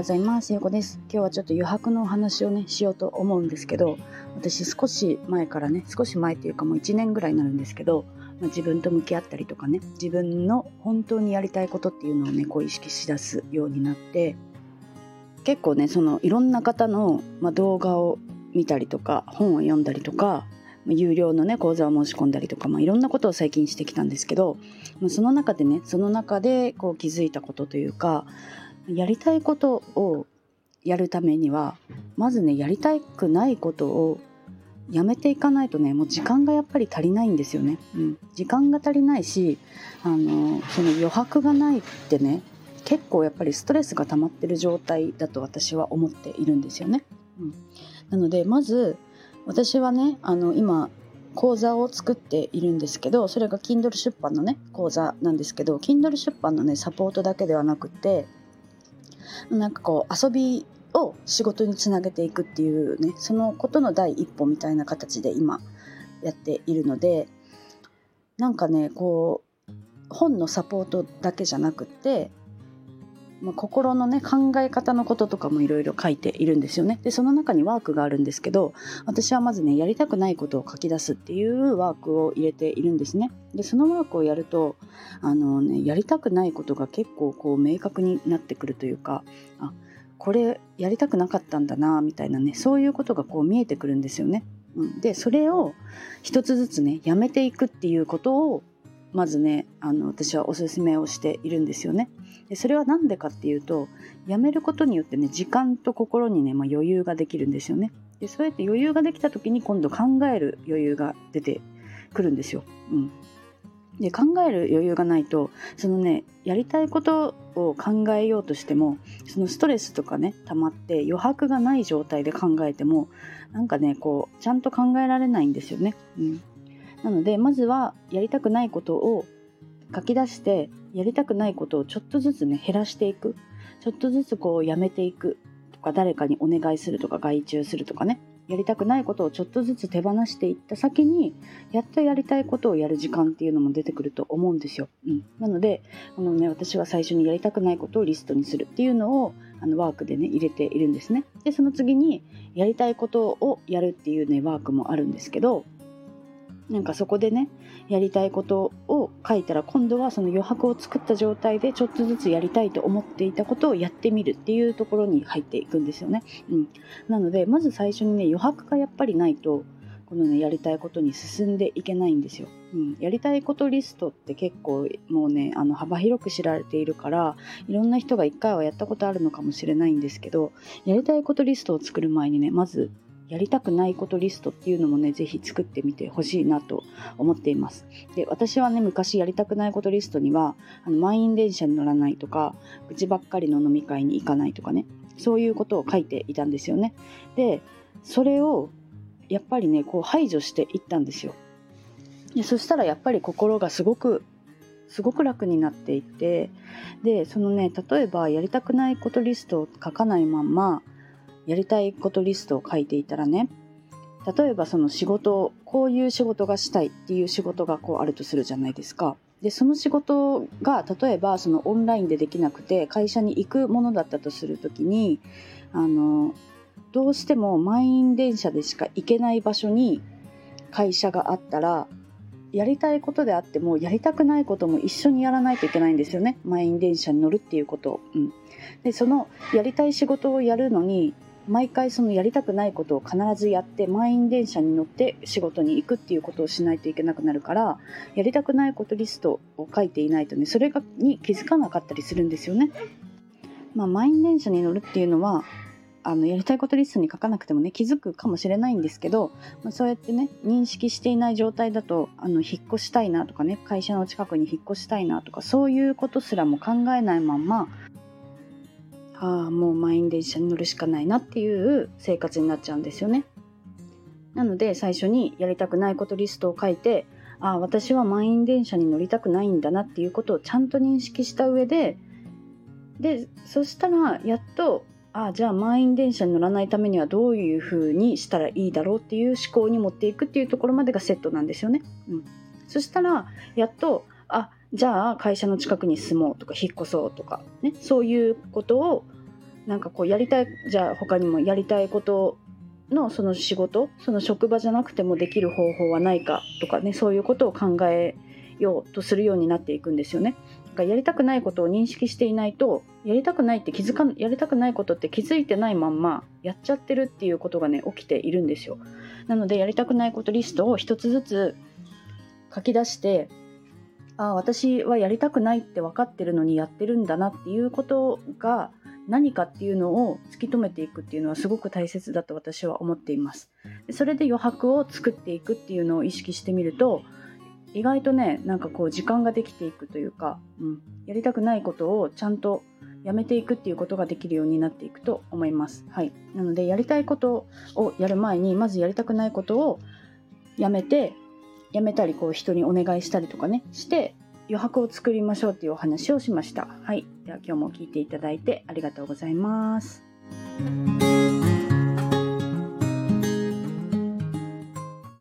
ございます。ゆうこです。今日はちょっと余白のお話をねしようと思うんですけど、私少し前っていうかもう1年ぐらいになるんですけど、自分と向き合ったりとかね、自分の本当にやりたいことっていうのをねこう意識しだすようになって、結構ねそのいろんな方の、動画を見たりとか本を読んだりとか、有料のね講座を申し込んだりとか、いろんなことを最近してきたんですけど、その中でこう気づいたことというか、やりたいことをやるためにはまずねやりたくないことをやめていかないとね、もう時間がやっぱり足りないんですよね、時間が足りないし、その余白がないってね、結構やっぱりストレスが溜まってる状態だと私は思っているんですよね、なのでまず私はね今講座を作っているんですけど、それが Kindle 出版のね講座なんですけど、 Kindle 出版のねサポートだけではなくて、遊びを仕事につなげていくっていうね、そのことの第一歩みたいな形で今やっているので、本のサポートだけじゃなくって、心のね考え方のこととかもいろいろ書いているんですよね。でその中にワークがあるんですけど、私はまずねやりたくないことを書き出すっていうワークを入れているんですね。でそのワークをやるとやりたくないことが結構こう明確になってくるというか、あ、これやりたくなかったんだなみたいなね、そういうことがこう見えてくるんですよね、でそれを一つずつねやめていくっていうことをまずね私はおすすめをしているんですよね。でそれはなんでかっていうと、やめることによってね時間と心にね、余裕ができるんですよね。でそうやって余裕ができた時に今度考える余裕が出てくるんですよ、で考える余裕がないと、そのねやりたいことを考えようとしても、そのストレスとかね溜まって余白がない状態で考えてもちゃんと考えられないんですよね、なのでまずはやりたくないことを書き出して、やりたくないことをちょっとずつね減らしていく、ちょっとずつこうやめていくとか、誰かにお願いするとか外注するとかね、やりたくないことをちょっとずつ手放していった先に、やっとやりたいことをやる時間っていうのも出てくると思うんですよ、なので私は最初にやりたくないことをリストにするっていうのをワークでね入れているんですね。でその次にやりたいことをやるっていうねワークもあるんですけど、そこでねやりたいことを書いたら、今度はその余白を作った状態でちょっとずつやりたいと思っていたことをやってみるっていうところに入っていくんですよね、なのでまず最初にね余白がやっぱりないと、このねやりたいことに進んでいけないんですよ、やりたいことリストって結構もうね幅広く知られているから、いろんな人が一回はやったことあるのかもしれないんですけど、やりたいことリストを作る前にねまずやりたくないことリストっていうのもねぜひ作ってみてほしいなと思っています。で私はね昔やりたくないことリストには満員電車に乗らないとか、愚痴ばっかりの飲み会に行かないとかね、そういうことを書いていたんですよね。でそれをやっぱりねこう排除していったんですよ。でそしたらやっぱり心がすごく楽になっていて、でそのね例えばやりたくないことリストを書かないまんまやりたいことリストを書いていたらね、例えばその仕事、こういう仕事がしたいっていう仕事がこうあるとするじゃないですか。でその仕事が例えばそのオンラインでできなくて会社に行くものだったとするときに、どうしても満員電車でしか行けない場所に会社があったら、やりたいことであってもやりたくないことも一緒にやらないといけないんですよね、満員電車に乗るっていうことを、でそのやりたい仕事をやるのに毎回そのやりたくないことを必ずやって、満員電車に乗って仕事に行くっていうことをしないといけなくなるから、やりたくないことリストを書いていないとねそれに気づかなかったりするんですよね。満員電車に乗るっていうのはやりたいことリストに書かなくてもね気づくかもしれないんですけど、そうやってね認識していない状態だと、引っ越したいなとかね、会社の近くに引っ越したいなとか、そういうことすらも考えないまんま、もう満員電車に乗るしかないなっていう生活になっちゃうんですよね。なので最初にやりたくないことリストを書いて、私は満員電車に乗りたくないんだなっていうことをちゃんと認識した上で、そしたらやっとじゃあ満員電車に乗らないためにはどういうふうにしたらいいだろうっていう思考に持っていくっていうところまでがセットなんですよね、そしたらやっとじゃあ会社の近くに住もうとか引っ越そうとかね、そういうことをなんかこうやりたい、じゃあ他にもやりたいことのその仕事、その職場じゃなくてもできる方法はないかとかね、そういうことを考えようとするようになっていくんですよね。だからやりたくないことを認識していないと、やりたくないことって気づいてないまんまやっちゃってるっていうことがね起きているんですよ。なのでやりたくないことリストを一つずつ書き出して、私はやりたくないって分かってるのにやってるんだなっていうことが何かっていうのを突き止めていくっていうのはすごく大切だと私は思っています。それで余白を作っていくっていうのを意識してみると、意外とね、なんかこう時間ができていくというか、やりたくないことをちゃんとやめていくっていうことができるようになっていくと思います、なのでやりたいことをやる前に、まずやりたくないことをやめて、やめたりこう人にお願いしたりとかねして余白を作りましょうっていうお話をしました。では今日も聞いていただいてありがとうございます。